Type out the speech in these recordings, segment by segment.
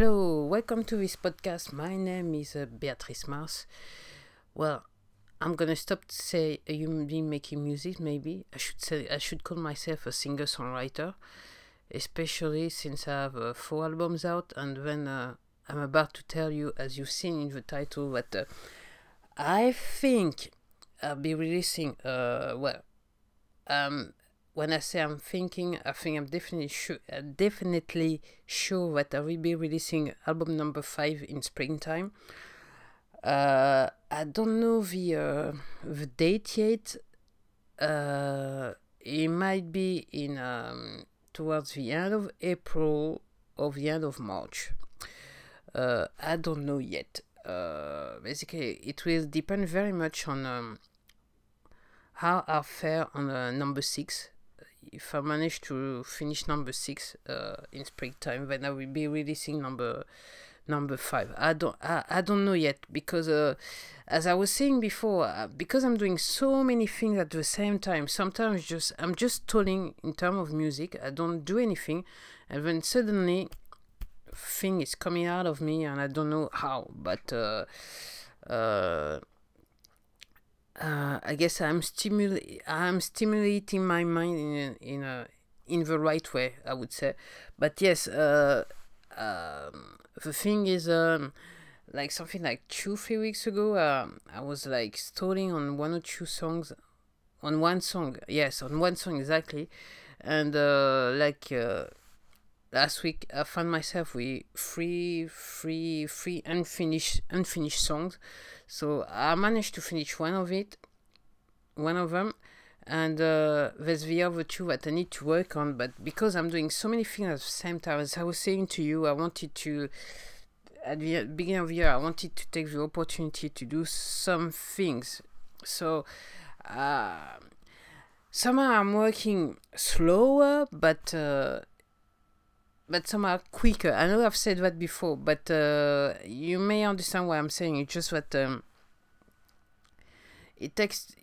Hello, welcome to this podcast. My name is Beatrice Mars. Well, I'm gonna stop to say a human being making music. Maybe I should call myself a singer-songwriter, especially since I have 4 albums out, and then I'm about to tell you, as you've seen in the title, that I think I'll be releasing. When I say I'm thinking, I think I'm definitely sure that I will be releasing album number 5 in springtime. I don't know the date yet. It might be in towards the end of April or the end of March. I don't know yet. Basically, it will depend very much on how I fare on number 6. If I manage to finish number 6 in springtime, then I will be releasing number 5. I don't know yet, because as I was saying before, because I'm doing so many things at the same time, sometimes I'm just stalling in terms of music. I don't do anything, and then suddenly thing is coming out of me, and I don't know how, but I guess I'm stimulating my mind in the right way, I would say. But yes, the thing is, like something like 2-3 weeks ago, I was like stalling on one song exactly, and last week I found myself with three unfinished songs. So I managed to finish one of them, and there's the other 2 that I need to work on. But because I'm doing so many things at the same time, as I was saying to you, I wanted to, at the beginning of the year, I wanted to take the opportunity to do some things. So somehow I'm working slower, but somehow quicker. I know I've said that before, but you may understand why I'm saying it. Just that it takes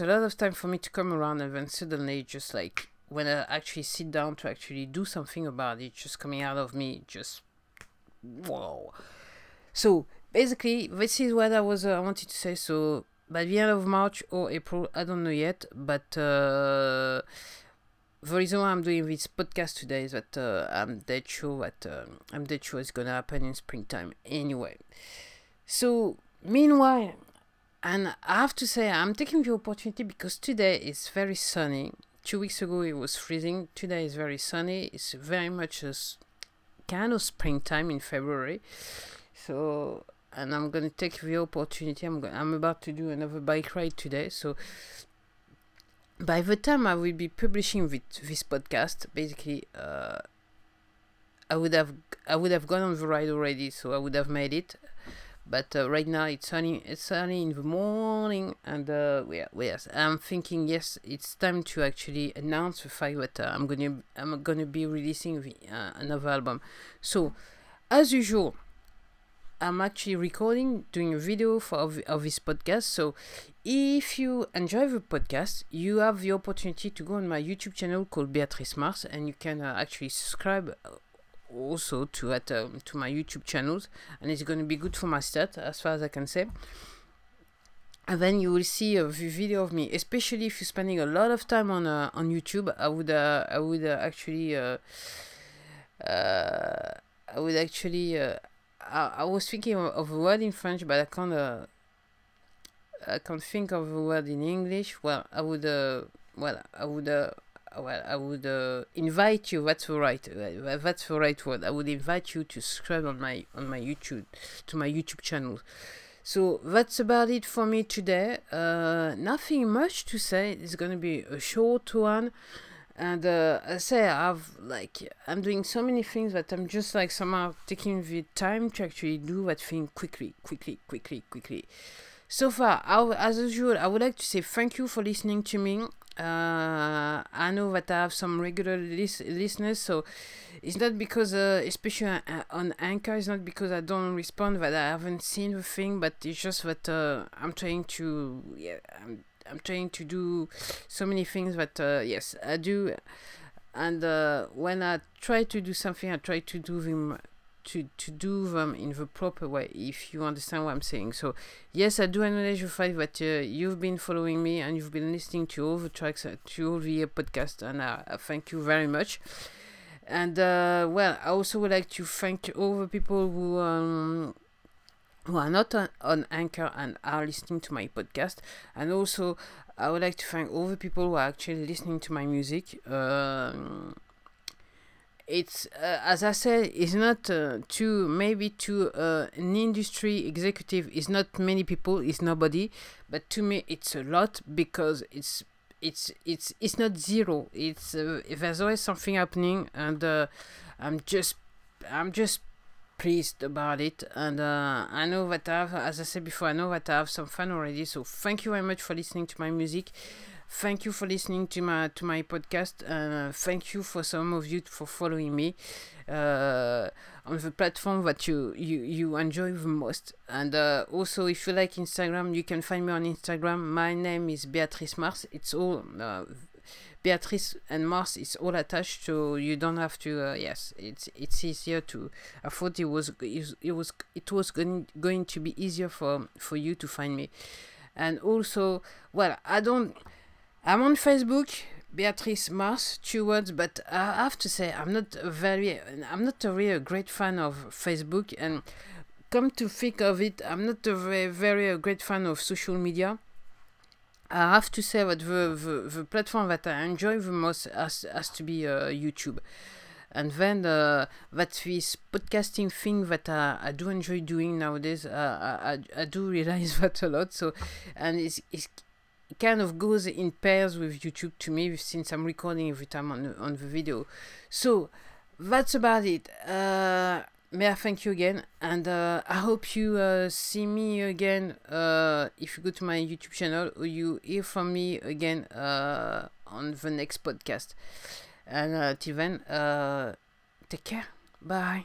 a lot of time for me to come around, and then suddenly, just like when I actually sit down to actually do something about it, just coming out of me, just wow. So basically, this is what I wanted to say. So by the end of March or April, I don't know yet, but the reason why I'm doing this podcast today is that I'm dead sure it's gonna happen in springtime anyway. So meanwhile, and I have to say, I'm taking the opportunity because today is very sunny. 2 weeks ago it was freezing. Today is very sunny. It's very much a kind of springtime in February. So, and I'm gonna take the opportunity. I'm about to do another bike ride today. So, by the time I will be publishing this podcast, basically, I would have gone on the ride already, so I would have made it. But right now it's sunny in the morning, and yes, I'm thinking, yes, it's time to actually announce the fact that I'm gonna be releasing another album. So, as usual, I'm actually doing a video of this podcast. So if you enjoy the podcast, you have the opportunity to go on my YouTube channel called Beatrice Mars, and you can actually subscribe also to my YouTube channels, and it's going to be good for my stats as far as I can say. And then you will see a video of me, especially if you're spending a lot of time on YouTube. I was thinking of a word in French, but I can't think of a word in English. Well, I would invite you. That's the right word. I would invite you to subscribe to my YouTube channel. So that's about it for me today. Nothing much to say. It's gonna be a short one. And I'm doing so many things that I'm just like somehow taking the time to actually do that thing quickly. So far, as usual, I would like to say thank you for listening to me. I know that I have some regular listeners, so it's not because, especially on Anchor, it's not because I don't respond that I haven't seen the thing, but it's just that I'm trying to do so many things that, yes, I do. And when I try to do something, I try to do them to do them in the proper way, if you understand what I'm saying. So yes, I do acknowledge the fact that you've been following me and you've been listening to all the tracks, to all the podcasts, and I thank you very much. And well, I also would like to thank all the people who are not on Anchor and are listening to my podcast. And also, I would like to thank all the people who are actually listening to my music. It's, as I said, it's not to an industry executive, it's not many people, it's nobody. But to me, it's a lot, because it's not zero. It's there's always something happening, and I'm just pleased about it. And I know that as I said before, I know that I have some fun already. So thank you very much for listening to my music. Thank you for listening to my podcast. Thank you for some of you for following me on the platform that you enjoy the most. And also, if you like Instagram, you can find me on Instagram. My name is Beatrice Mars. It's all Beatrice and Mars is all attached, so you don't have to. Yes, it's easier to. I thought it was going to be easier for you to find me. And also, well, I'm on Facebook, Beatrice Mars, 2 words, but I have to say I'm not a really great fan of Facebook, and come to think of it, I'm not a very, very great fan of social media. I have to say that the platform that I enjoy the most has to be YouTube. And then that's this podcasting thing that I do enjoy doing nowadays. I do realize that a lot. So, and it kind of goes in pairs with YouTube to me, since I'm recording every time on the video. So that's about it. May I thank you again, and I hope you see me again if you go to my YouTube channel, or you hear from me again on the next podcast. And till then, take care. Bye.